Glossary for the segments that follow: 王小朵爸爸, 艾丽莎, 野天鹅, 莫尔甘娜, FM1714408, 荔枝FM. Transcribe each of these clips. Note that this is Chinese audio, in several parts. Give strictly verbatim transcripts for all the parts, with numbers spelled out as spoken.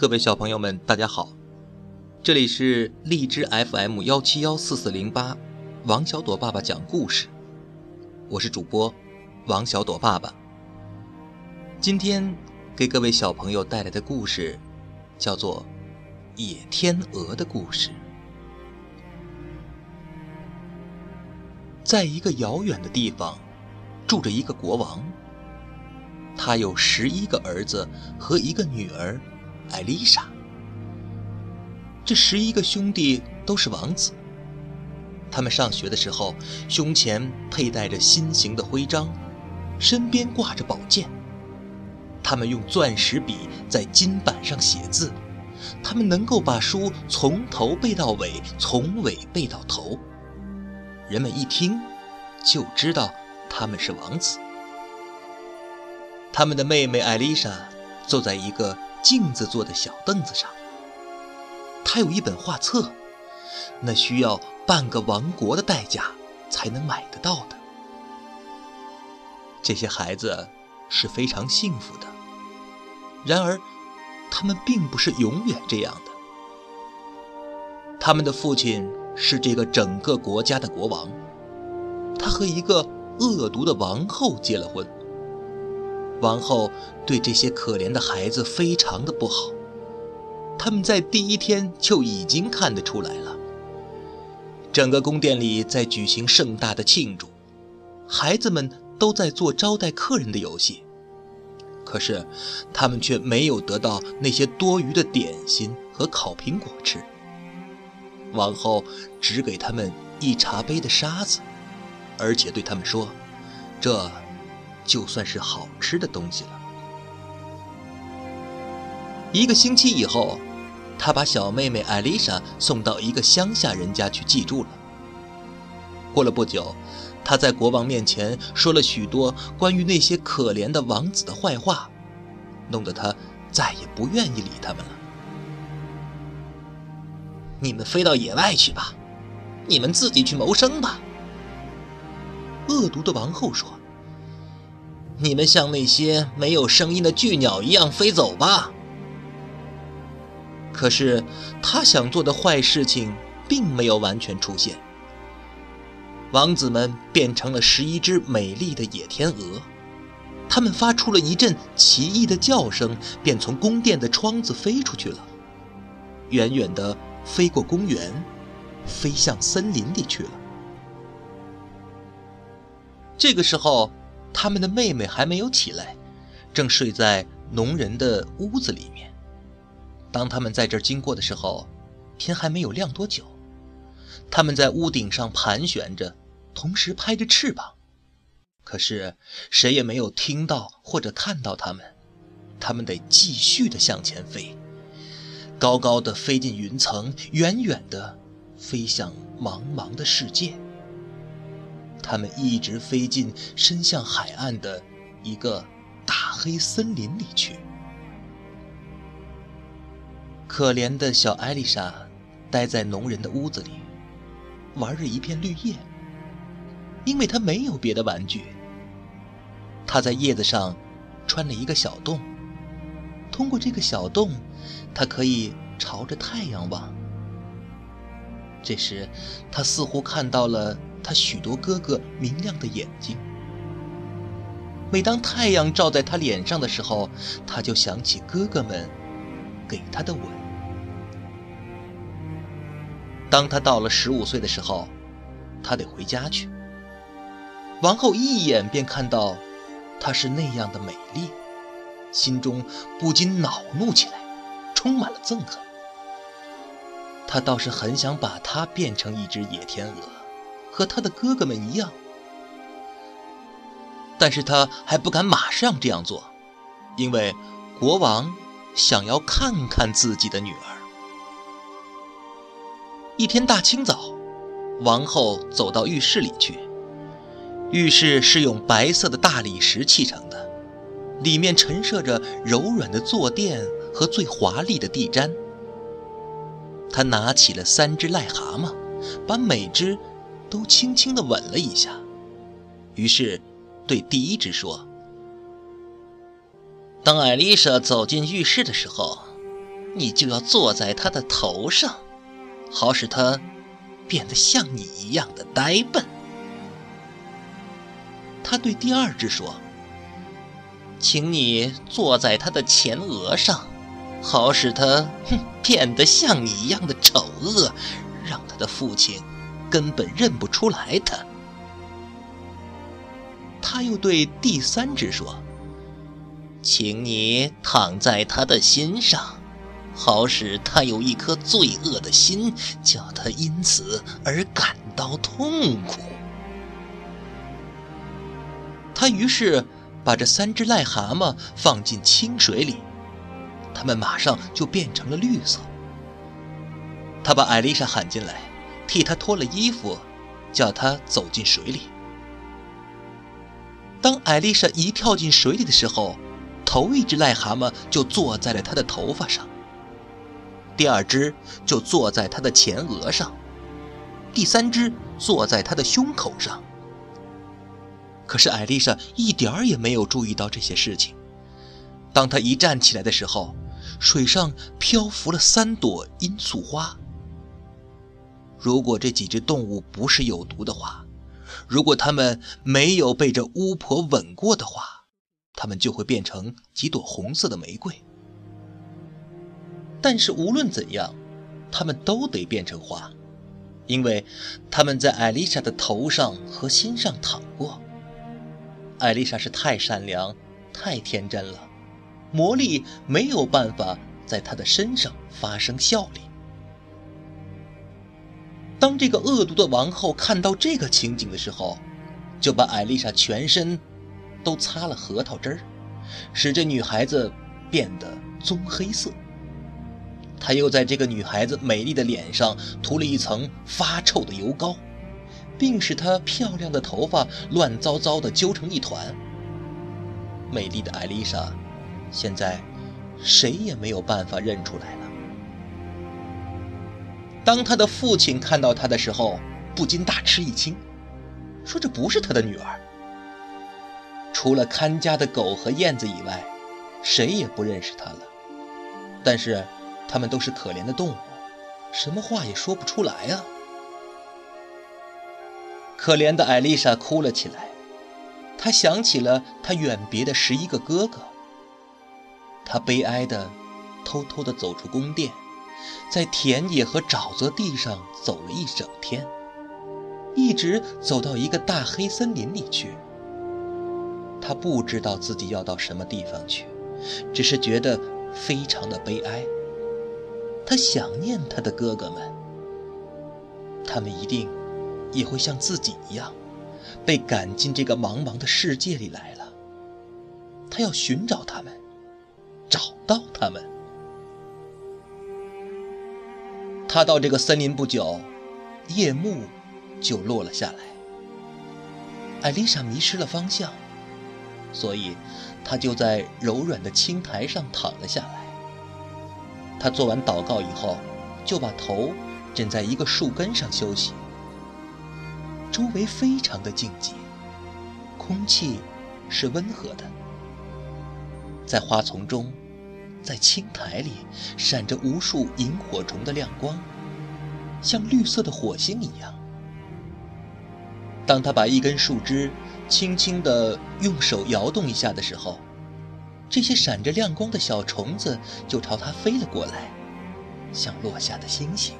各位小朋友们，大家好，这里是荔枝 F M 幺七幺四四零八，王小朵爸爸讲故事，我是主播王小朵爸爸。今天给各位小朋友带来的故事叫做《野天鹅的故事》。在一个遥远的地方，住着一个国王，他有十一个儿子和一个女儿艾丽莎。这十一个兄弟都是王子，他们上学的时候，胸前佩戴着心形的徽章，身边挂着宝剑。他们用钻石笔在金板上写字，他们能够把书从头背到尾，从尾背到头。人们一听就知道他们是王子。他们的妹妹艾丽莎坐在一个镜子做的小凳子上，她有一本画册，那需要半个王国的代价才能买得到的。这些孩子是非常幸福的，然而他们并不是永远这样的。他们的父亲是这个整个国家的国王，他和一个恶毒的王后结了婚。王后对这些可怜的孩子非常的不好，他们在第一天就已经看得出来了。整个宫殿里在举行盛大的庆祝，孩子们都在做招待客人的游戏，可是他们却没有得到那些多余的点心和烤苹果吃。王后只给他们一茶杯的沙子，而且对他们说，这就算是好吃的东西了。一个星期以后，他把小妹妹艾丽莎送到一个乡下人家去寄住了。过了不久，他在国王面前说了许多关于那些可怜的王子的坏话，弄得他再也不愿意理他们了。你们飞到野外去吧，你们自己去谋生吧。恶毒的王后说，你们像那些没有声音的巨鸟一样飞走吧。可是他想做的坏事情并没有完全出现，王子们变成了十一只美丽的野天鹅，他们发出了一阵奇异的叫声，便从宫殿的窗子飞出去了，远远地飞过公园，飞向森林里去了。这个时候，他们的妹妹还没有起来，正睡在农人的屋子里面。当他们在这儿经过的时候，天还没有亮多久。他们在屋顶上盘旋着，同时拍着翅膀，可是谁也没有听到或者看到他们。他们得继续地向前飞，高高地飞进云层，远远地飞向茫茫的世界。他们一直飞进伸向海岸的一个大黑森林里去。可怜的小艾丽莎待在农人的屋子里，玩着一片绿叶，因为她没有别的玩具。她在叶子上穿了一个小洞，通过这个小洞，她可以朝着太阳望。这时，她似乎看到了他许多哥哥明亮的眼睛。每当太阳照在他脸上的时候，他就想起哥哥们给他的吻。当他到了十五岁的时候，他得回家去。王后一眼便看到她是那样的美丽，心中不禁恼怒起来，充满了憎恨。他倒是很想把她变成一只野天鹅，和他的哥哥们一样，但是他还不敢马上这样做，因为国王想要看看自己的女儿。一天大清早，王后走到浴室里去。浴室是用白色的大理石砌成的，里面陈设着柔软的坐垫和最华丽的地毡。她拿起了三只癞蛤蟆，把每只都轻轻地吻了一下，于是对第一只说，当艾丽莎走进浴室的时候，你就要坐在他的头上，好使他变得像你一样的呆笨。他对第二只说：请你坐在他的前额上，好使他哼变得像你一样的丑恶，让他的父亲根本认不出来他。他又对第三只说：请你躺在他的心上，好使他有一颗罪恶的心，叫他因此而感到痛苦。他于是把这三只癞蛤蟆放进清水里，它们马上就变成了绿色。他把艾丽莎喊进来，替她脱了衣服，叫她走进水里。当艾丽莎一跳进水里的时候，头一只癞蛤蟆就坐在了她的头发上，第二只就坐在她的前额上，第三只坐在她的胸口上。可是艾丽莎一点儿也没有注意到这些事情。当她一站起来的时候，水上漂浮了三朵罂粟花。如果这几只动物不是有毒的话，如果它们没有被这巫婆吻过的话，它们就会变成几朵红色的玫瑰。但是无论怎样，它们都得变成花，因为它们在艾丽莎的头上和心上躺过。艾丽莎是太善良、太天真了，魔力没有办法在她的身上发生效力。当这个恶毒的王后看到这个情景的时候，就把艾丽莎全身都擦了核桃汁儿，使这女孩子变得棕黑色。她又在这个女孩子美丽的脸上涂了一层发臭的油膏，并使她漂亮的头发乱糟糟地揪成一团。美丽的艾丽莎现在谁也没有办法认出来了。当他的父亲看到他的时候，不禁大吃一惊，说这不是他的女儿。除了看家的狗和燕子以外，谁也不认识他了。但是他们都是可怜的动物，什么话也说不出来啊。可怜的艾丽莎哭了起来，她想起了她远别的十一个哥哥。她悲哀地偷偷地走出宫殿，在田野和沼泽地上走了一整天，一直走到一个大黑森林里去。他不知道自己要到什么地方去，只是觉得非常的悲哀。他想念他的哥哥们，他们一定也会像自己一样被赶进这个茫茫的世界里来了。他要寻找他们，找到他们。他到这个森林不久，夜幕就落了下来。艾丽莎迷失了方向，所以她就在柔软的青苔上躺了下来。她做完祷告以后，就把头枕在一个树根上休息。周围非常的静寂，空气是温和的，在花丛中，在青苔里闪着无数萤火虫的亮光，像绿色的火星一样。当他把一根树枝轻轻地用手摇动一下的时候，这些闪着亮光的小虫子就朝他飞了过来，像落下的星星。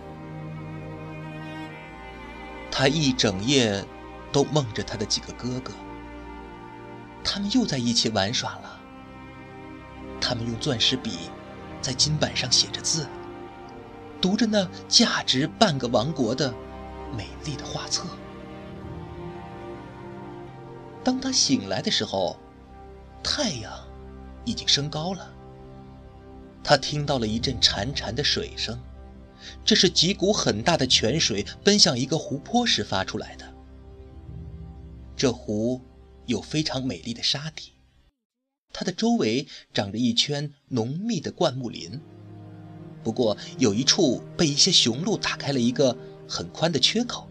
他一整夜都梦着他的几个哥哥，他们又在一起玩耍了。他们用钻石笔在金板上写着字，读着那价值半个王国的美丽的画册。当他醒来的时候，太阳已经升高了。他听到了一阵潺潺的水声，这是几股很大的泉水奔向一个湖泊时发出来的。这湖有非常美丽的沙地，它的周围长着一圈浓密的灌木林，不过有一处被一些雄鹿打开了一个很宽的缺口。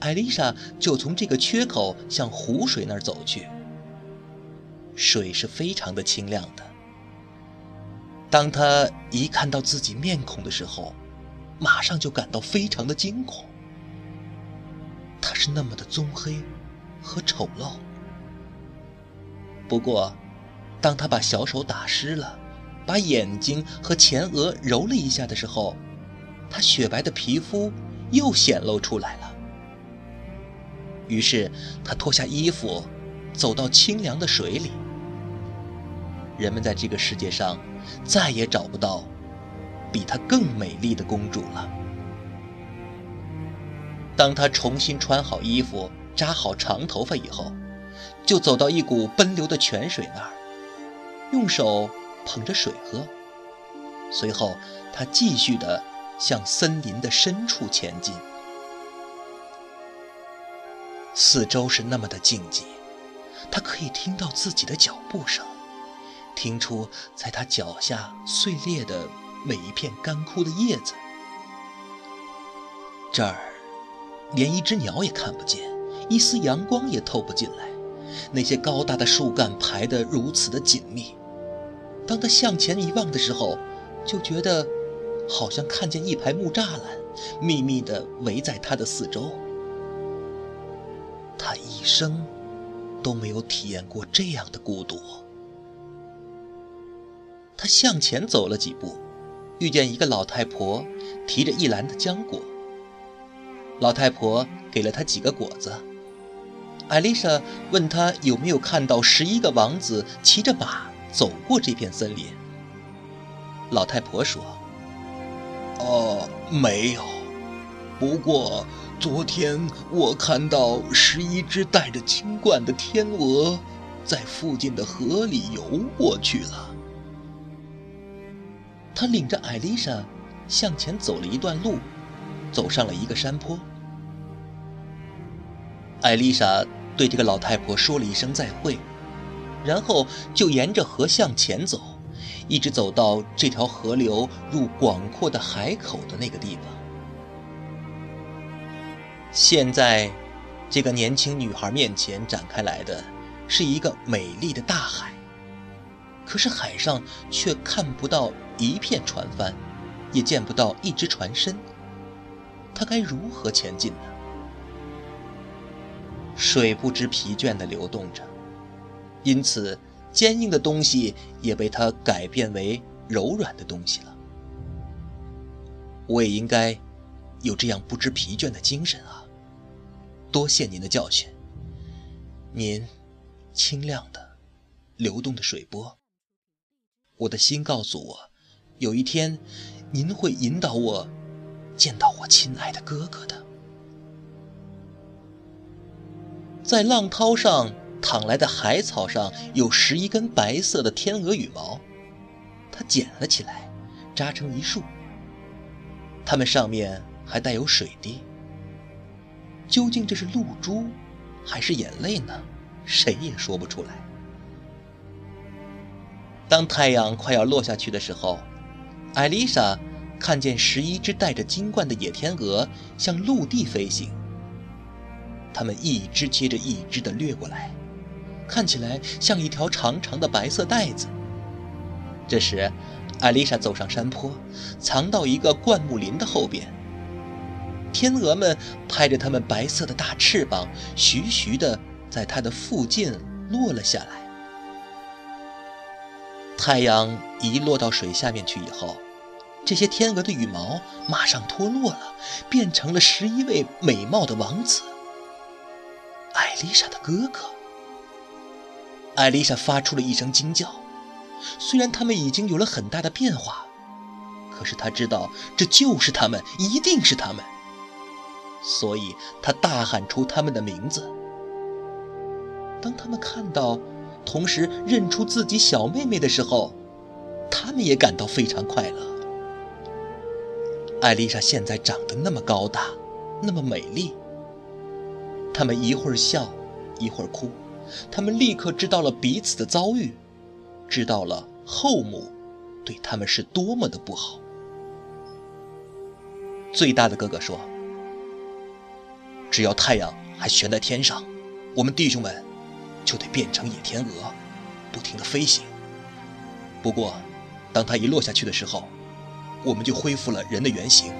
艾丽莎就从这个缺口向湖水那儿走去。水是非常的清亮的，当他一看到自己面孔的时候，马上就感到非常的惊恐。他是那么的棕黑和丑陋。不过，当他把小手打湿了，把眼睛和前额揉了一下的时候，他雪白的皮肤又显露出来了。于是，他脱下衣服，走到清凉的水里。人们在这个世界上再也找不到比她更美丽的公主了。当她重新穿好衣服，扎好长头发以后，就走到一股奔流的泉水那儿，用手捧着水喝。随后她继续地向森林的深处前进。四周是那么的静寂，她可以听到自己的脚步声，听出在她脚下碎裂的每一片干枯的叶子。这儿连一只鸟也看不见，一丝阳光也透不进来，那些高大的树干排得如此的紧密。当他向前一望的时候，就觉得好像看见一排木栅栏密密地围在他的四周。他一生都没有体验过这样的孤独。他向前走了几步，遇见一个老太婆提着一篮的浆果。老太婆给了她几个果子。艾丽莎问她有没有看到十一个王子骑着马走过这片森林。老太婆说：哦，没有，不过昨天我看到十一只带着金冠的天鹅在附近的河里游过去了。他领着艾丽莎向前走了一段路，走上了一个山坡。艾丽莎对这个老太婆说了一声再会，然后就沿着河向前走，一直走到这条河流入广阔的海口的那个地方。现在，这个年轻女孩面前展开来的是一个美丽的大海，可是海上却看不到一片船帆，也见不到一只船身。他该如何前进呢？水不知疲倦地流动着，因此坚硬的东西也被他改变为柔软的东西了。我也应该有这样不知疲倦的精神啊！多谢您的教训，您清亮的流动的水波。我的心告诉我，有一天，您会引导我见到我亲爱的哥哥的。在浪涛上淌来的海草上有十一根白色的天鹅羽毛，它捡了起来，扎成一束。它们上面还带有水滴。究竟这是露珠，还是眼泪呢？谁也说不出来。当太阳快要落下去的时候，艾丽莎看见十一只带着金冠的野天鹅向陆地飞行，它们一只接着一只地掠过来，看起来像一条长长的白色带子。这时，艾丽莎走上山坡，藏到一个灌木林的后边。天鹅们拍着它们白色的大翅膀，徐徐地在它的附近落了下来。太阳一落到水下面去以后，这些天鹅的羽毛马上脱落了，变成了十一位美貌的王子。艾丽莎的哥哥。艾丽莎发出了一声惊叫。虽然他们已经有了很大的变化，可是她知道这就是他们，一定是他们。所以她大喊出他们的名字。当他们看到同时认出自己小妹妹的时候，他们也感到非常快乐。艾丽莎现在长得那么高大，那么美丽。他们一会儿笑，一会儿哭，他们立刻知道了彼此的遭遇，知道了后母对他们是多么的不好。最大的哥哥说：只要太阳还悬在天上，我们弟兄们就得变成野天鹅，不停地飞行。不过，当它一落下去的时候，我们就恢复了人的原形。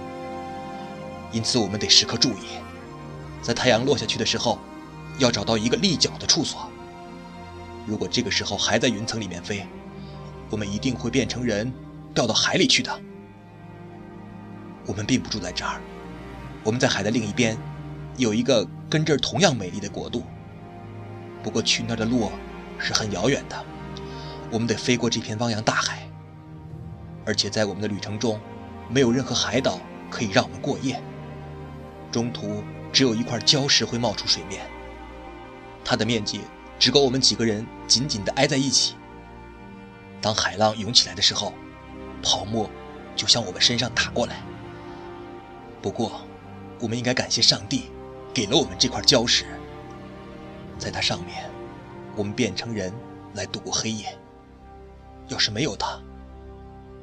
因此，我们得时刻注意，在太阳落下去的时候，要找到一个立脚的处所。如果这个时候还在云层里面飞，我们一定会变成人，掉到海里去的。我们并不住在这儿，我们在海的另一边，有一个跟这儿同样美丽的国度。不过去那儿的路是很遥远的，我们得飞过这片汪洋大海。而且在我们的旅程中，没有任何海岛可以让我们过夜。中途只有一块礁石会冒出水面，它的面积只够我们几个人紧紧地挨在一起。当海浪涌起来的时候，泡沫就向我们身上打过来。不过，我们应该感谢上帝给了我们这块礁石，在它上面，我们变成人来度过黑夜。要是没有它，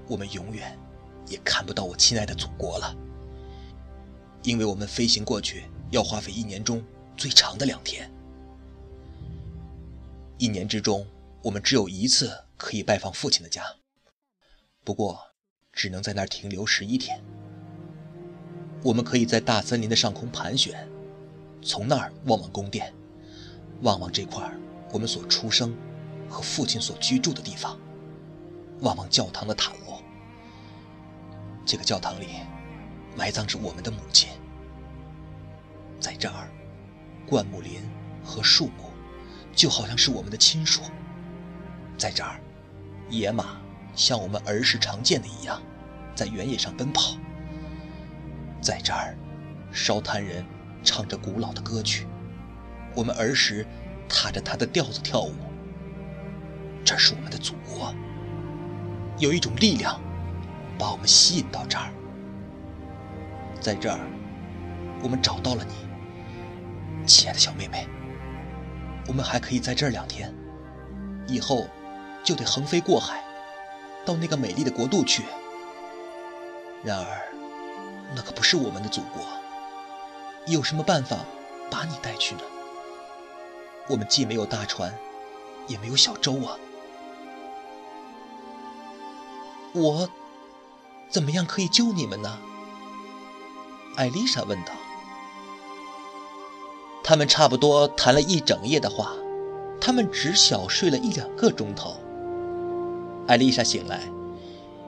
我们永远也看不到我亲爱的祖国了，因为我们飞行过去要花费一年中最长的两天。一年之中，我们只有一次可以拜访父亲的家，不过只能在那儿停留十一天。我们可以在大森林的上空盘旋，从那儿望望宫殿，望望这块我们所出生和父亲所居住的地方，望望教堂的塔楼。这个教堂里埋葬着我们的母亲。在这儿，灌木林和树木就好像是我们的亲属。在这儿，野马像我们儿时常见的一样在原野上奔跑。在这儿，烧炭人唱着古老的歌曲，我们儿时踏着他的调子跳舞。这是我们的祖国，有一种力量把我们吸引到这儿。在这儿，我们找到了你，亲爱的小妹妹。我们还可以在这儿两天，以后就得横飞过海，到那个美丽的国度去。然而，那可不是我们的祖国，有什么办法把你带去呢？我们既没有大船，也没有小舟啊。我怎么样可以救你们呢？艾丽莎问道。他们差不多谈了一整夜的话，他们只小睡了一两个钟头。艾丽莎醒来，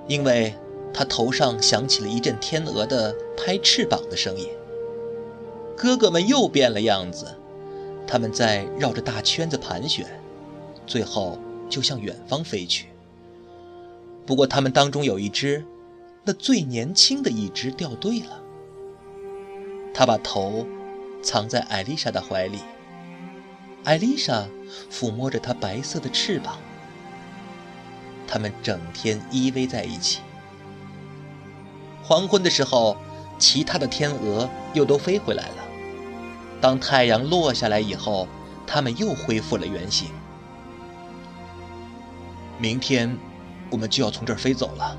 因为她头上响起了一阵天鹅的拍翅膀的声音。哥哥们又变了样子，他们在绕着大圈子盘旋，最后就向远方飞去。不过他们当中有一只，那最年轻的一只掉队了。他把头藏在艾丽莎的怀里，艾丽莎抚摸着他白色的翅膀。他们整天依偎在一起。黄昏的时候，其他的天鹅又都飞回来了。当太阳落下来以后，它们又恢复了原形。明天我们就要从这儿飞走了，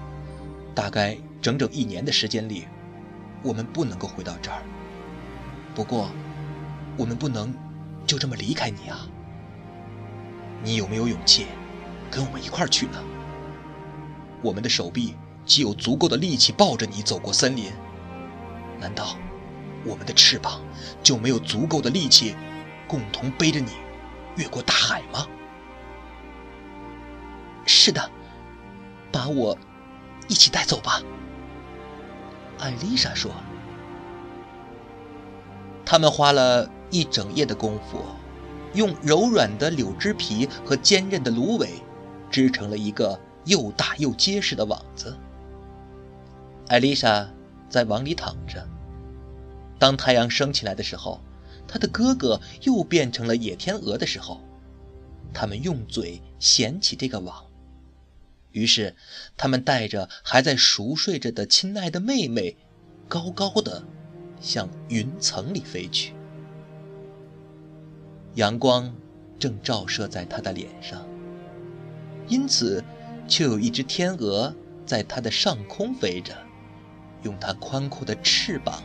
大概整整一年的时间里，我们不能够回到这儿。不过，我们不能就这么离开你啊！你有没有勇气跟我们一块儿去呢？我们的手臂既有足够的力气抱着你走过森林，难道我们的翅膀就没有足够的力气共同背着你越过大海吗？是的，把我一起带走吧，艾丽莎说。他们花了一整夜的功夫，用柔软的柳枝皮和坚韧的芦苇织成了一个又大又结实的网子。艾丽莎在网里躺着。当太阳升起来的时候，她的哥哥又变成了野天鹅的时候，他们用嘴衔起这个网。于是他们带着还在熟睡着的亲爱的妹妹，高高的向云层里飞去。阳光正照射在她的脸上，因此却有一只天鹅在她的上空飞着，用它宽阔的翅膀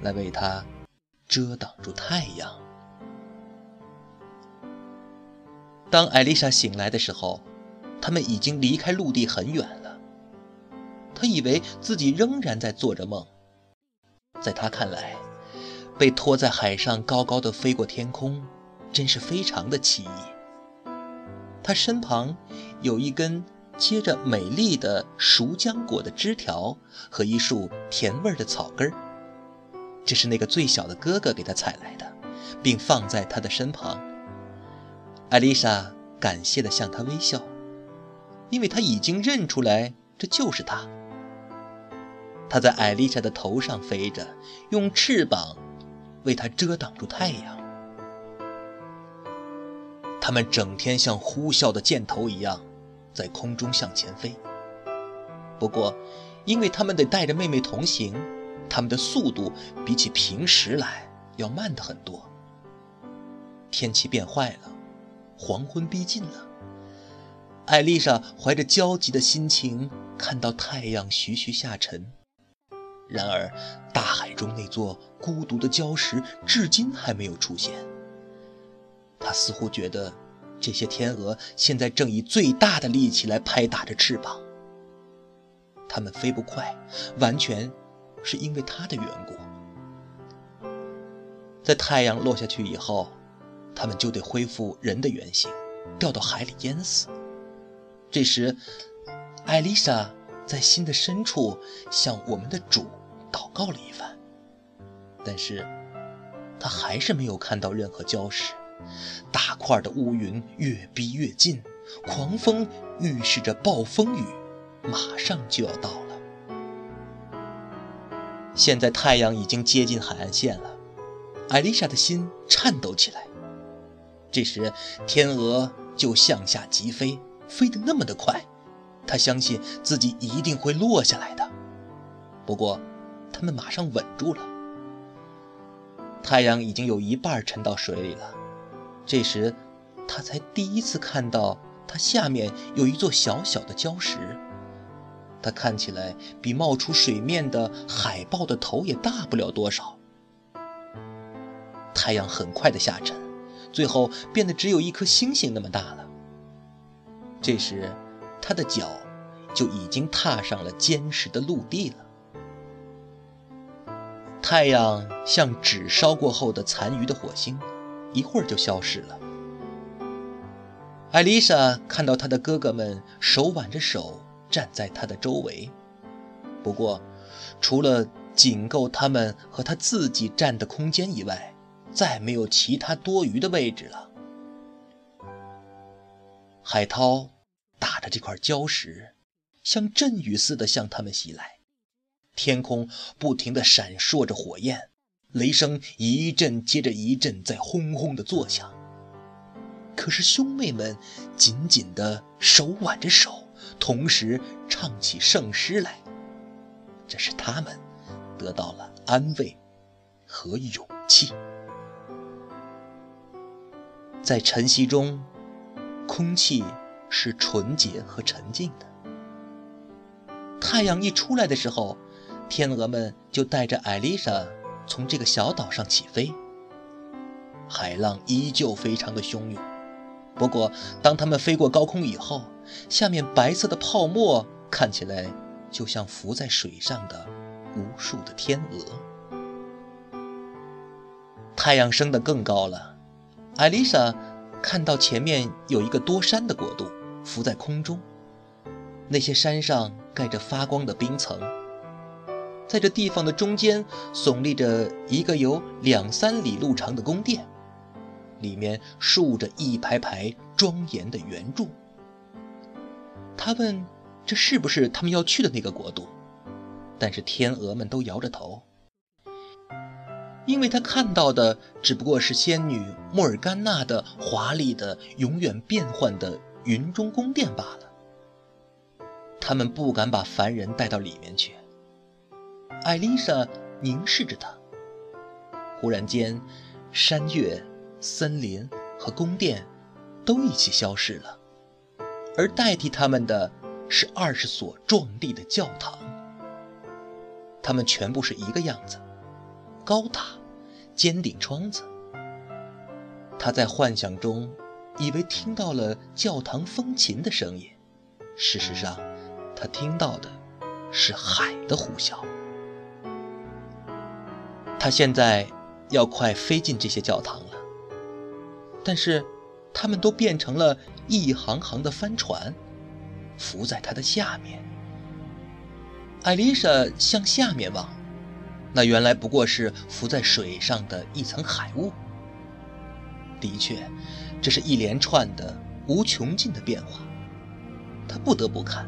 来为她遮挡住太阳。当艾丽莎醒来的时候，他们已经离开陆地很远了。他以为自己仍然在做着梦。在他看来，被拖在海上高高的飞过天空，真是非常的奇异。他身旁有一根接着美丽的熟浆果的枝条和一束甜味的草根儿，这是那个最小的哥哥给他采来的，并放在他的身旁。艾丽莎感谢地向他微笑，因为他已经认出来这就是他。他在艾丽莎的头上飞着，用翅膀为她遮挡住太阳。他们整天像呼啸的箭头一样在空中向前飞，不过因为他们得带着妹妹同行，他们的速度比起平时来要慢得很多。天气变坏了，黄昏逼近了，艾丽莎怀着焦急的心情看到太阳徐徐下沉，然而大海中那座孤独的礁石至今还没有出现。她似乎觉得这些天鹅现在正以最大的力气来拍打着翅膀，它们飞不快，完全是因为它的缘故。在太阳落下去以后，它们就得恢复人的原形，掉到海里淹死。这时艾丽莎在心的深处向我们的主祷告了一番，但是她还是没有看到任何礁石。大块的乌云越逼越近，狂风预示着暴风雨马上就要到了。现在太阳已经接近海岸线了，艾丽莎的心颤抖起来。这时天鹅就向下急飞，飞得那么的快，她相信自己一定会落下来的。不过它们马上稳住了。太阳已经有一半沉到水里了，这时他才第一次看到它下面有一座小小的礁石，它看起来比冒出水面的海豹的头也大不了多少。太阳很快的下沉，最后变得只有一颗星星那么大了。这时他的脚就已经踏上了坚实的陆地了。太阳像纸烧过后的残余的火星，一会儿就消失了。艾丽莎看到她的哥哥们手挽着手站在她的周围，不过除了仅够他们和她自己站的空间以外，再没有其他多余的位置了。海涛打着这块礁石，像阵雨似的向他们袭来，天空不停地闪烁着火焰，雷声一阵接着一阵在轰轰地作响。可是兄妹们紧紧地手挽着手，同时唱起圣诗来，这使他们得到了安慰和勇气。在晨曦中，空气是纯洁和沉静的。太阳一出来的时候，天鹅们就带着艾丽莎从这个小岛上起飞。海浪依旧非常的汹涌，不过当它们飞过高空以后，下面白色的泡沫看起来就像浮在水上的无数的天鹅。太阳升得更高了，艾丽莎看到前面有一个多山的国度浮在空中，那些山上盖着发光的冰层，在这地方的中间耸立着一个有两三里路长的宫殿，里面竖着一排排庄严的圆柱。他问这是不是他们要去的那个国度，但是天鹅们都摇着头，因为他看到的只不过是仙女莫尔甘娜的华丽的永远变幻的云中宫殿罢了，他们不敢把凡人带到里面去。艾丽莎凝视着他，忽然间山岳、森林和宫殿都一起消失了，而代替他们的是二十所壮丽的教堂。它们全部是一个样子，高塔、尖顶窗子。他在幻想中以为听到了教堂风琴的声音，事实上他听到的是海的呼啸。他现在要快飞进这些教堂了，但是他们都变成了一行行的帆船，浮在他的下面。艾丽莎向下面望，那原来不过是浮在水上的一层海雾。的确，这是一连串的无穷尽的变化，他不得不看。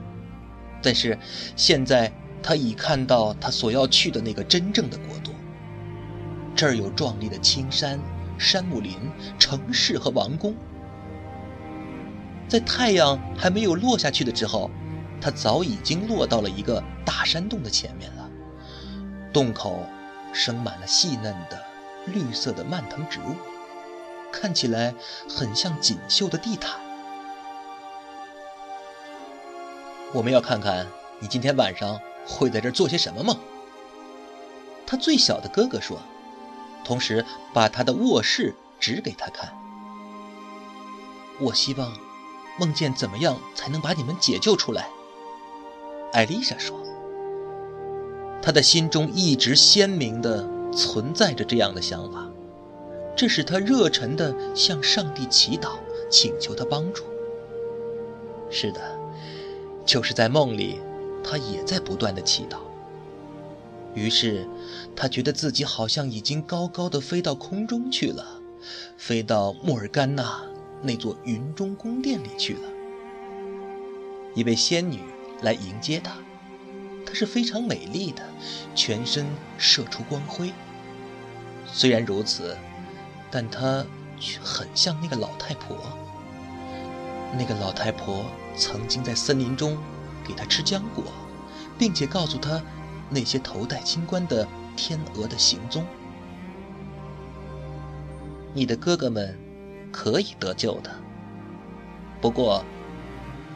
但是现在他已看到他所要去的那个真正的国度，这儿有壮丽的青山、山木林、城市和王宫。在太阳还没有落下去的时候，他早已经落到了一个大山洞的前面了。洞口生满了细嫩的绿色的蔓藤植物，看起来很像锦绣的地毯。我们要看看你今天晚上会在这儿做些什么吗？他最小的哥哥说，同时把他的卧室指给他看。我希望梦见怎么样才能把你们解救出来，艾丽莎说。他的心中一直鲜明地存在着这样的想法，这使他热忱地向上帝祈祷，请求他帮助。是的，就是在梦里，他也在不断地祈祷。于是，他觉得自己好像已经高高地飞到空中去了，飞到莫尔甘纳那座云中宫殿里去了。一位仙女来迎接他，她是非常美丽的，全身射出光辉。虽然如此，但她却很像那个老太婆。那个老太婆曾经在森林中给他吃浆果，并且告诉他那些头戴金冠的天鹅的行踪。你的哥哥们可以得救的，不过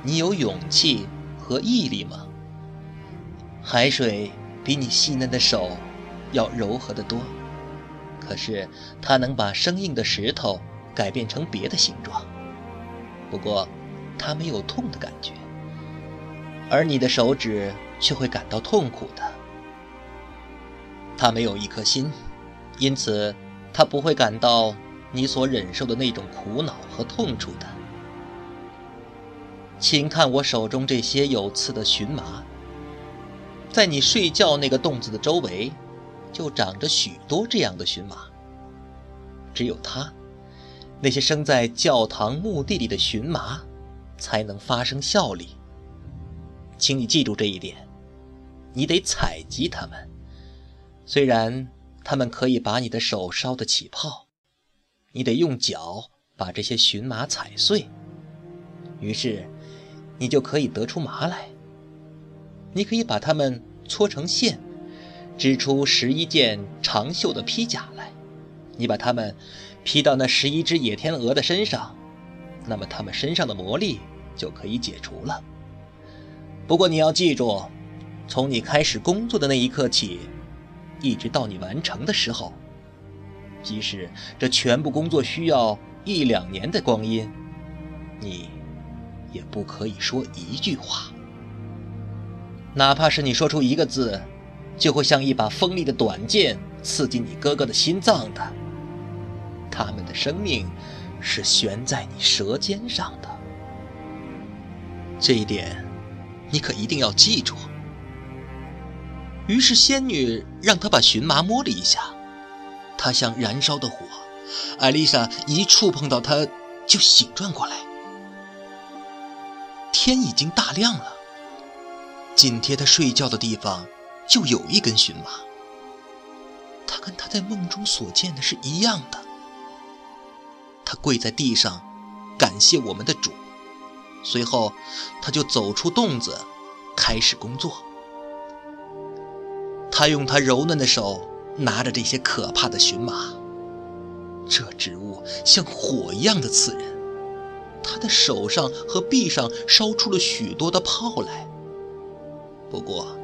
你有勇气和毅力吗？海水比你细嫩的手要柔和得多，可是它能把生硬的石头改变成别的形状。不过他没有痛的感觉，而你的手指却会感到痛苦的。他没有一颗心，因此他不会感到你所忍受的那种苦恼和痛楚的。请看我手中这些有刺的荨麻，在你睡觉那个洞子的周围，就长着许多这样的荨麻。只有它，那些生在教堂墓地里的荨麻，才能发生效力。请你记住这一点，你得采集它们。虽然它们可以把你的手烧得起泡，你得用脚把这些荨麻踩碎，于是你就可以得出麻来。你可以把它们搓成线，织出十一件长袖的披甲来。你把它们披到那十一只野天鹅的身上，那么它们身上的魔力就可以解除了。不过你要记住，从你开始工作的那一刻起，一直到你完成的时候，即使这全部工作需要一两年的光阴，你也不可以说一句话。哪怕是你说出一个字，就会像一把锋利的短剑刺进你哥哥的心脏的。他们的生命是悬在你舌尖上的，这一点你可一定要记住。于是仙女让她把荨麻摸了一下，她像燃烧的火，艾丽莎一触碰到她就醒转过来。天已经大亮了，紧贴她睡觉的地方就有一根荨麻，她跟她在梦中所见的是一样的。他跪在地上，感谢我们的主。随后，他就走出洞子，开始工作。他用他柔嫩的手拿着这些可怕的荨麻，这植物像火一样的刺人。他的手上和臂上烧出了许多的泡来。不过，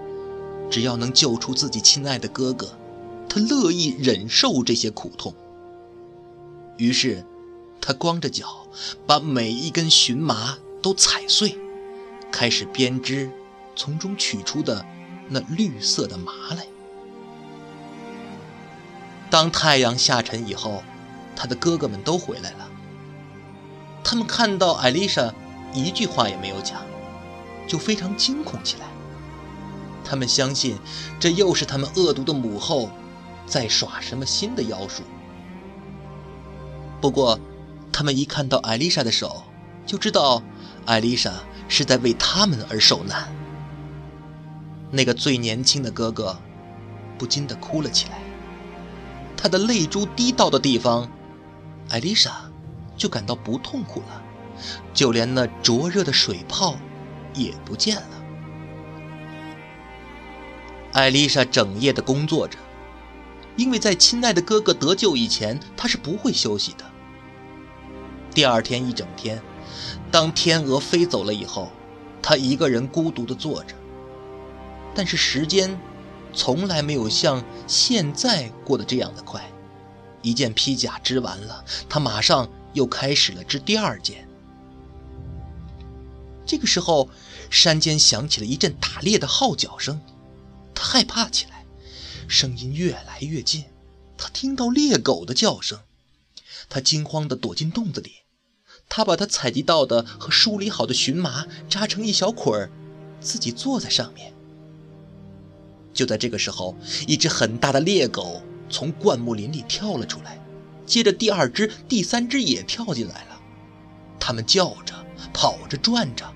只要能救出自己亲爱的哥哥，他乐意忍受这些苦痛。于是他光着脚把每一根荨麻都踩碎，开始编织从中取出的那绿色的麻来。当太阳下沉以后，他的哥哥们都回来了。他们看到艾丽莎一句话也没有讲，就非常惊恐起来。他们相信这又是他们恶毒的母后在耍什么新的妖术。不过他们一看到艾丽莎的手，就知道艾丽莎是在为他们而受难。那个最年轻的哥哥不禁地哭了起来，他的泪珠滴到的地方，艾丽莎就感到不痛苦了，就连那灼热的水泡也不见了。艾丽莎整夜的工作着，因为在亲爱的哥哥得救以前，她是不会休息的。第二天一整天，当天鹅飞走了以后，她一个人孤独地坐着，但是时间从来没有像现在过得这样的快。一件披甲织完了，她马上又开始了织第二件。这个时候，山间响起了一阵打猎的号角声，他害怕起来，声音越来越近，他听到猎狗的叫声，他惊慌地躲进洞子里。他把他采集到的和梳理好的荨麻扎成一小捆儿，自己坐在上面。就在这个时候，一只很大的猎狗从灌木林里跳了出来，接着第二只、第三只也跳进来了。他们叫着、跑着、转着。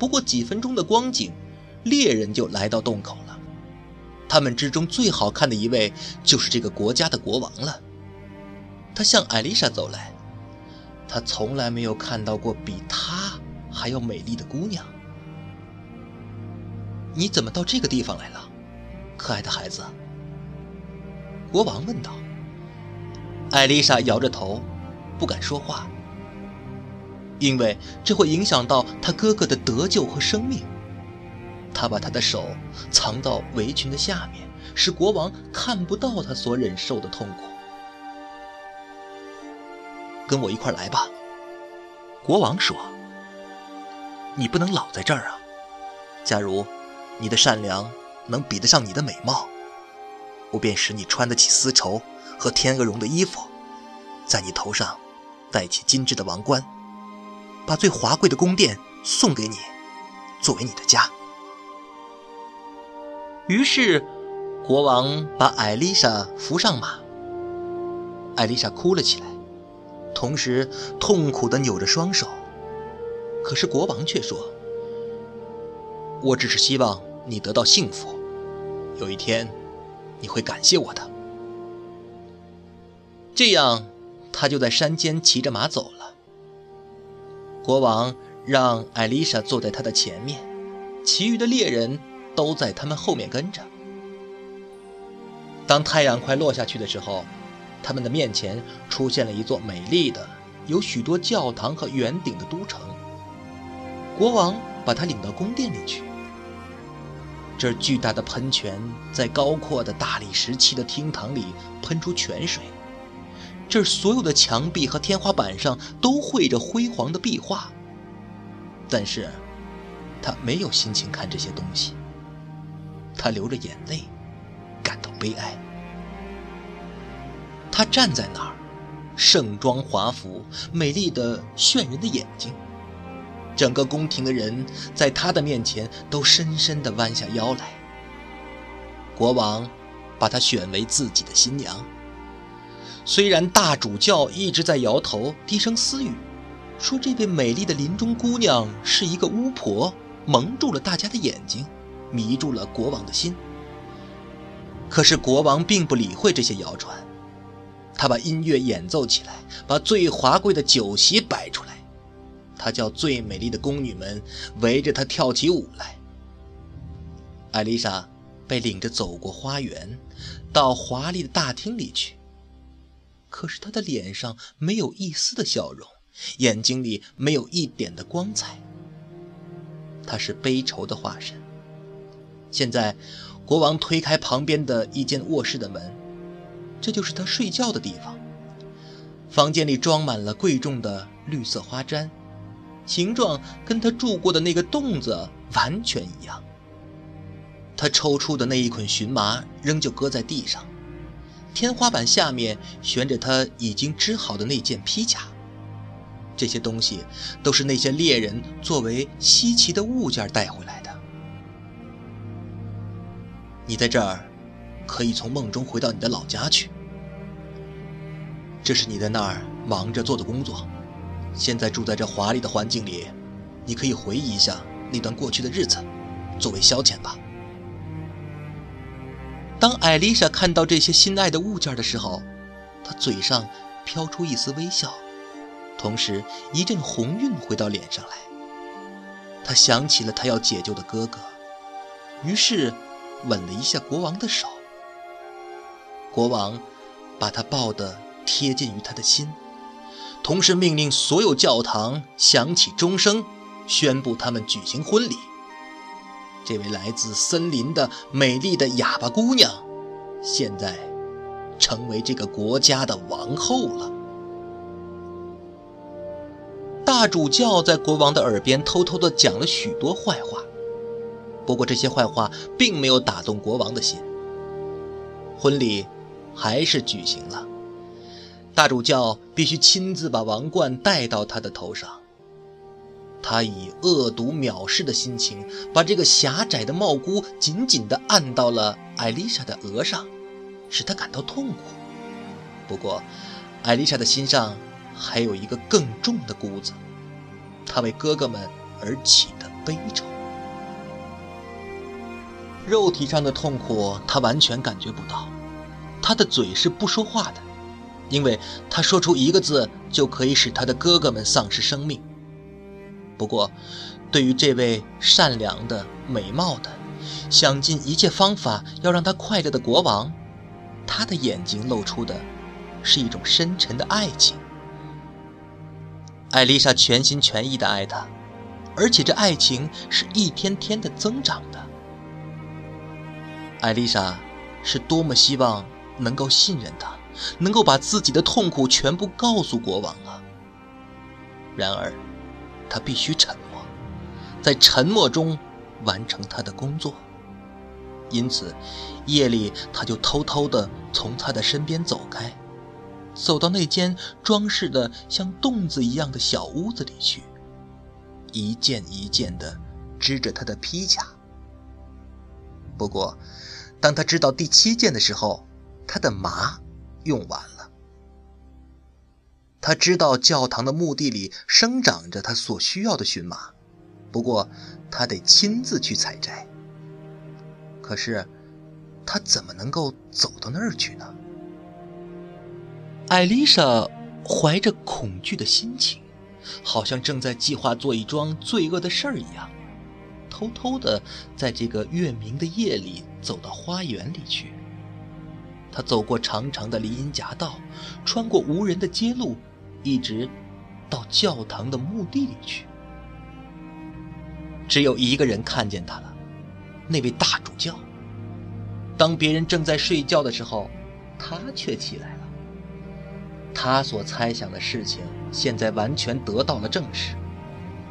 不过几分钟的光景，猎人就来到洞口了。他们之中最好看的一位就是这个国家的国王了。他向艾丽莎走来，他从来没有看到过比她还要美丽的姑娘。你怎么到这个地方来了，可爱的孩子？国王问道。艾丽莎摇着头，不敢说话，因为这会影响到她哥哥的得救和生命。他把他的手藏到围裙的下面，使国王看不到他所忍受的痛苦。跟我一块来吧，国王说。你不能老在这儿啊，假如你的善良能比得上你的美貌，我便使你穿得起丝绸和天鹅绒的衣服，在你头上戴起金质的王冠，把最华贵的宫殿送给你，作为你的家。于是国王把艾丽莎扶上马，艾丽莎哭了起来，同时痛苦地扭着双手。可是国王却说，我只是希望你得到幸福，有一天你会感谢我的。这样他就在山间骑着马走了。国王让艾丽莎坐在他的前面，其余的猎人都在他们后面跟着。当太阳快落下去的时候，他们的面前出现了一座美丽的、有许多教堂和圆顶的都城。国王把他领到宫殿里去。这巨大的喷泉在高阔的大理石砌的厅堂里喷出泉水。这所有的墙壁和天花板上都绘着辉煌的壁画，但是他没有心情看这些东西。他流着眼泪，感到悲哀。他站在那儿，盛装华服，美丽的炫人的眼睛。整个宫廷的人在他的面前都深深地弯下腰来。国王把她选为自己的新娘。虽然大主教一直在摇头，低声私语，说这位美丽的林中姑娘是一个巫婆，蒙住了大家的眼睛，迷住了国王的心。可是国王并不理会这些谣传，他把音乐演奏起来，把最华贵的酒席摆出来，他叫最美丽的宫女们围着他跳起舞来。艾丽莎被领着走过花园，到华丽的大厅里去。可是她的脸上没有一丝的笑容，眼睛里没有一点的光彩，她是悲愁的化身。现在国王推开旁边的一间卧室的门，这就是他睡觉的地方。房间里装满了贵重的绿色花毡，形状跟他住过的那个洞子完全一样。他抽出的那一捆荨麻仍旧搁在地上，天花板下面悬着他已经织好的那件披甲。这些东西都是那些猎人作为稀奇的物件带回来的。你在这儿可以从梦中回到你的老家去，这是你在那儿忙着做的工作。现在住在这华丽的环境里，你可以回忆一下那段过去的日子，作为消遣吧。当艾丽莎看到这些心爱的物件的时候，她嘴上飘出一丝微笑，同时一阵红晕回到脸上来。她想起了她要解救的哥哥，于是吻了一下国王的手。国王把她抱得贴近于她的心，同时命令所有教堂响起钟声，宣布他们举行婚礼。这位来自森林的美丽的哑巴姑娘，现在成为这个国家的王后了。大主教在国王的耳边偷偷地讲了许多坏话，不过这些坏话并没有打动国王的心。婚礼还是举行了，大主教必须亲自把王冠戴到他的头上。他以恶毒藐视的心情把这个狭窄的帽箍紧紧地按到了艾丽莎的额上，使她感到痛苦。不过艾丽莎的心上还有一个更重的箍子，她为哥哥们而起的悲愁。肉体上的痛苦她完全感觉不到，她的嘴是不说话的，因为她说出一个字就可以使她的哥哥们丧失生命。不过对于这位善良的美貌的想尽一切方法要让他快乐的国王，他的眼睛露出的是一种深沉的爱情。艾丽莎全心全意地爱他，而且这爱情是一天天的增长的。艾丽莎是多么希望能够信任他，能够把自己的痛苦全部告诉国王啊！然而他必须沉默，在沉默中完成他的工作。因此夜里他就偷偷地从他的身边走开，走到那间装饰的像洞子一样的小屋子里去，一件一件地织着他的披甲。不过当他织到第七件的时候，他的麻用完了。他知道教堂的墓地里生长着他所需要的荨麻，不过他得亲自去采摘。可是他怎么能够走到那儿去呢？艾丽莎怀着恐惧的心情，好像正在计划做一桩罪恶的事儿一样，偷偷地在这个月明的夜里走到花园里去。他走过长长的林荫夹道，穿过无人的街路，一直到教堂的墓地里去。只有一个人看见他了，那位大主教。当别人正在睡觉的时候，他却起来了。他所猜想的事情现在完全得到了证实。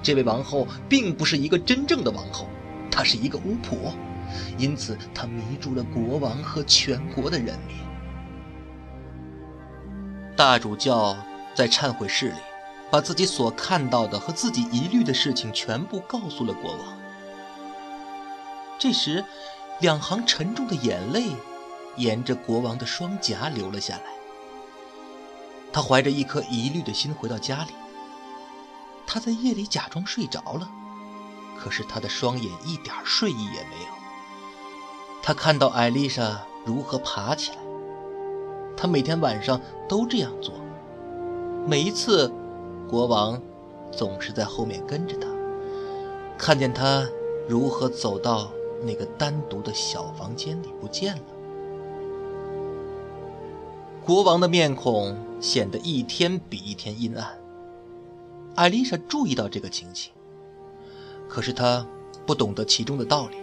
这位王后并不是一个真正的王后，她是一个巫婆，因此他迷住了国王和全国的人民。大主教在忏悔室里把自己所看到的和自己疑虑的事情全部告诉了国王。这时两行沉重的眼泪沿着国王的双颊流了下来。他怀着一颗疑虑的心回到家里，他在夜里假装睡着了，可是他的双眼一点睡意也没有。他看到艾丽莎如何爬起来，他每天晚上都这样做。每一次国王总是在后面跟着他，看见他如何走到那个单独的小房间里不见了。国王的面孔显得一天比一天阴暗。艾丽莎注意到这个情形，可是他不懂得其中的道理，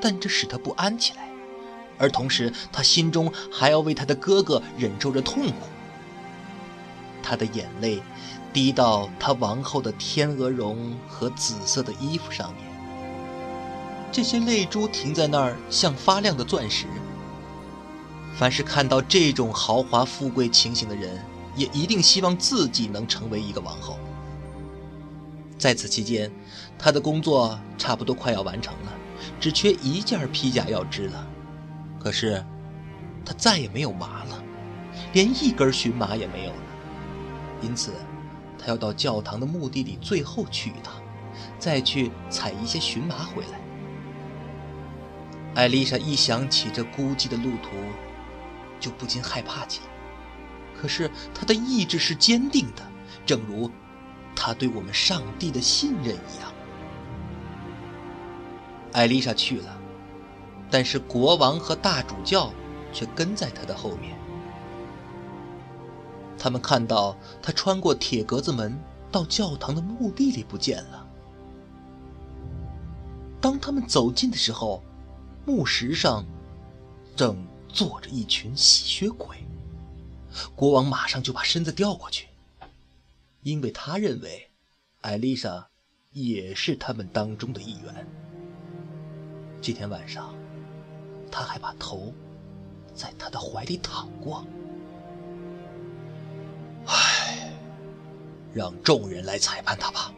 但这使他不安起来，而同时他心中还要为他的哥哥忍受着痛苦。他的眼泪滴到他王后的天鹅绒和紫色的衣服上面，这些泪珠停在那儿，像发亮的钻石。凡是看到这种豪华富贵情形的人，也一定希望自己能成为一个王后。在此期间，他的工作差不多快要完成了，只缺一件披甲要织了。可是，他再也没有麻了，连一根荨麻也没有了。因此，他要到教堂的墓地里最后去一趟，再去采一些荨麻回来。艾丽莎一想起这孤寂的路途，就不禁害怕起来。可是她的意志是坚定的，正如她对我们上帝的信任一样。艾丽莎去了，但是国王和大主教却跟在她的后面。他们看到她穿过铁格子门到教堂的墓地里不见了。当他们走近的时候，墓石上正坐着一群吸血鬼。国王马上就把身子调过去，因为他认为艾丽莎也是他们当中的一员。这天晚上，他还把头在他的怀里躺过。唉，让众人来裁判他吧，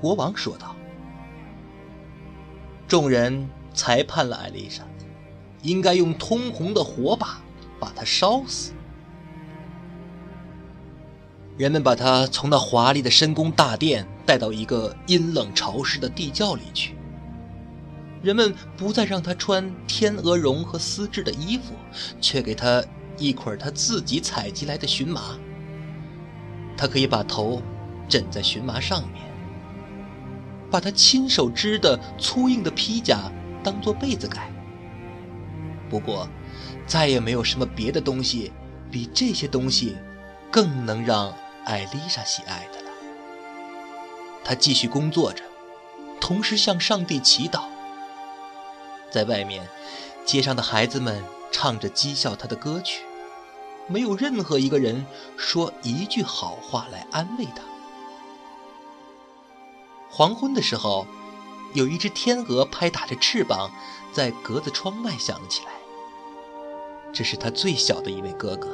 国王说道。众人裁判了艾丽莎，应该用通红的火把把他烧死。人们把他从那华丽的深宫大殿带到一个阴冷潮湿的地窖里去。人们不再让他穿天鹅绒和丝质的衣服，却给他一捆他自己采集来的荨麻。他可以把头枕在荨麻上面，把他亲手织的粗硬的披甲当做被子盖。不过再也没有什么别的东西比这些东西更能让艾丽莎喜爱的了。她继续工作着，同时向上帝祈祷。在外面，街上的孩子们唱着讥笑她的歌曲，没有任何一个人说一句好话来安慰她。黄昏的时候，有一只天鹅拍打着翅膀，在格子窗外响了起来。这是他最小的一位哥哥。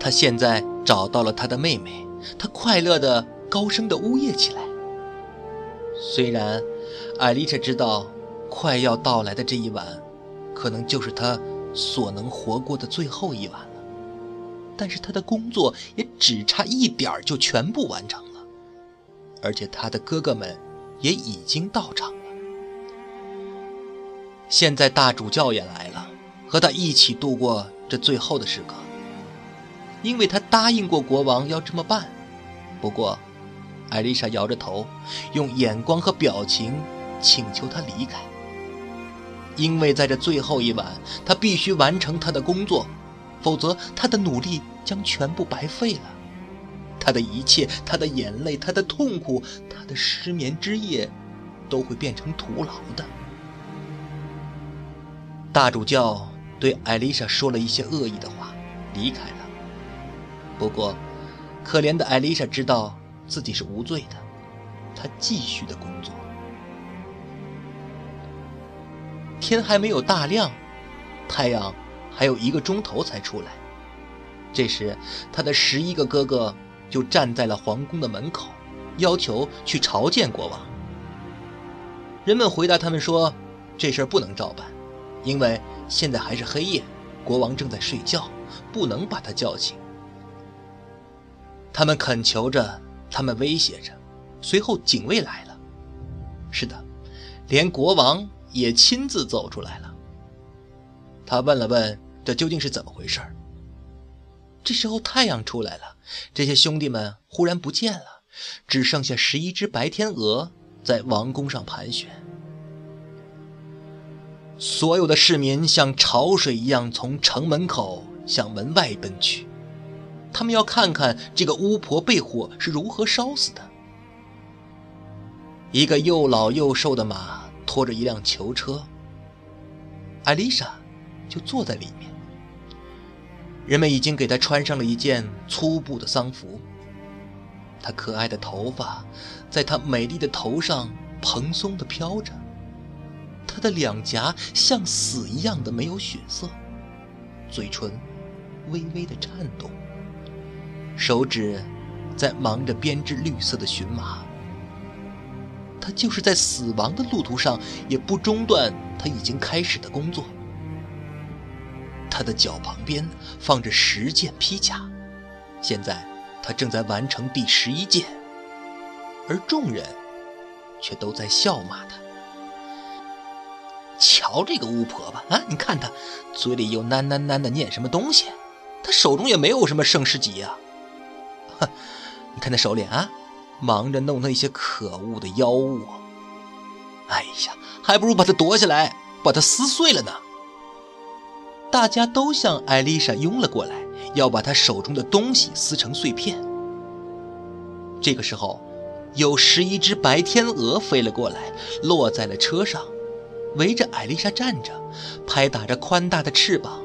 他现在找到了他的妹妹，他快乐地高声地呜咽起来。虽然艾丽莎知道快要到来的这一晚可能就是他所能活过的最后一晚了，但是他的工作也只差一点就全部完成了，而且他的哥哥们也已经到场了。现在大主教也来了，和他一起度过这最后的时刻，因为他答应过国王要这么办。不过艾丽莎摇着头，用眼光和表情请求他离开，因为在这最后一晚他必须完成他的工作，否则他的努力将全部白费了。他的一切，他的眼泪，他的痛苦，他的失眠之夜，都会变成徒劳的。大主教对艾丽莎说了一些恶意的话，离开了。不过可怜的艾丽莎知道自己是无罪的，她继续的工作。天还没有大亮，太阳还有一个钟头才出来。这时她的十一个哥哥就站在了皇宫的门口，要求去朝见国王。人们回答他们说，这事儿不能照办，因为现在还是黑夜，国王正在睡觉，不能把他叫醒。他们恳求着，他们威胁着。随后警卫来了，是的，连国王也亲自走出来了。他问了问这究竟是怎么回事。这时候太阳出来了，这些兄弟们忽然不见了，只剩下十一只白天鹅在王宫上盘旋。所有的市民像潮水一样从城门口向门外奔去，他们要看看这个巫婆被火是如何烧死的。一个又老又瘦的马拖着一辆囚车，艾丽莎就坐在里面。人们已经给她穿上了一件粗布的丧服，她可爱的头发在她美丽的头上蓬松地飘着，他的两颊像死一样的没有血色，嘴唇微微的颤动，手指在忙着编织绿色的荨麻。他就是在死亡的路途上也不中断他已经开始的工作。他的脚旁边放着十件披甲，现在他正在完成第十一件，而众人却都在笑骂他。瞧这个巫婆吧，啊，你看她嘴里又喃喃喃的念什么东西，她手中也没有什么圣诗集啊。你看她手里啊，忙着弄那些可恶的妖物。哎呀，还不如把它夺下来，把它撕碎了呢。大家都向艾丽莎拥了过来，要把她手中的东西撕成碎片。这个时候，有十一只白天鹅飞了过来，落在了车上，围着艾丽莎站着，拍打着宽大的翅膀。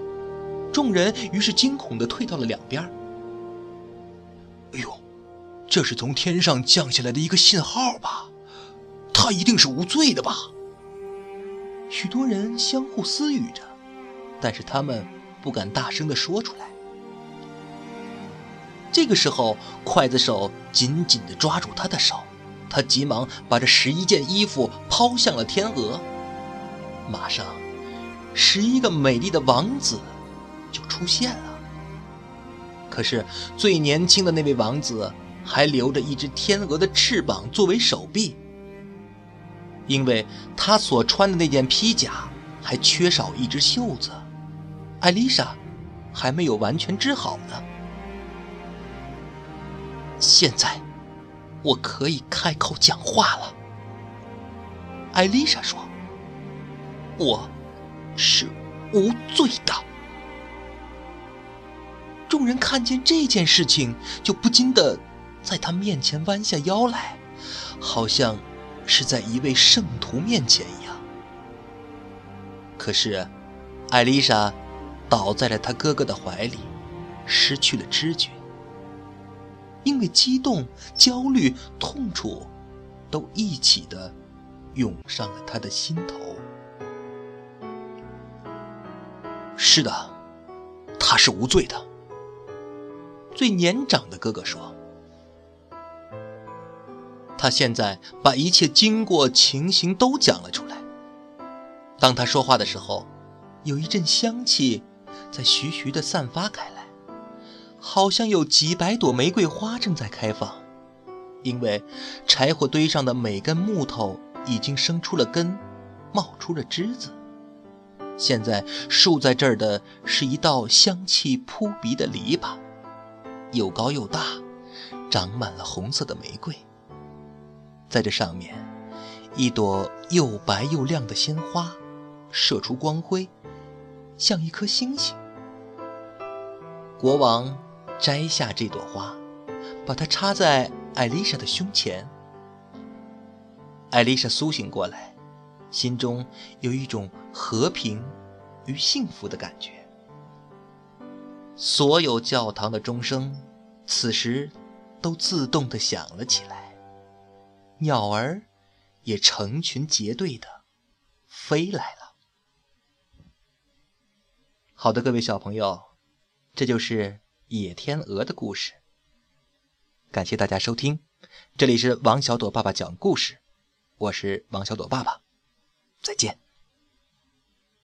众人于是惊恐地退到了两边。哎呦，这是从天上降下来的一个信号吧？他一定是无罪的吧？许多人相互私语着，但是他们不敢大声地说出来。这个时候，刽子手紧紧地抓住他的手，他急忙把这十一件衣服抛向了天鹅。马上，十一个美丽的王子就出现了。可是最年轻的那位王子还留着一只天鹅的翅膀作为手臂，因为他所穿的那件披甲还缺少一只袖子，艾丽莎还没有完全织好呢。现在我可以开口讲话了，艾丽莎说，我是无罪的。众人看见这件事情，就不禁地在他面前弯下腰来，好像是在一位圣徒面前一样。可是艾丽莎倒在了他哥哥的怀里，失去了知觉，因为激动、焦虑、痛楚都一起的涌上了他的心头。是的，他是无罪的，最年长的哥哥说。他现在把一切经过情形都讲了出来。当他说话的时候，有一阵香气在徐徐地散发开来，好像有几百朵玫瑰花正在开放，因为柴火堆上的每根木头已经生出了根，冒出了枝子。现在竖在这儿的是一道香气扑鼻的篱笆，又高又大，长满了红色的玫瑰。在这上面，一朵又白又亮的鲜花射出光辉，像一颗星星。国王摘下这朵花，把它插在艾丽莎的胸前。艾丽莎苏醒过来，心中有一种和平与幸福的感觉。所有教堂的钟声此时都自动地响了起来，鸟儿也成群结队地飞来了。好的，各位小朋友，这就是野天鹅的故事。感谢大家收听，这里是王小朵爸爸讲故事，我是王小朵爸爸。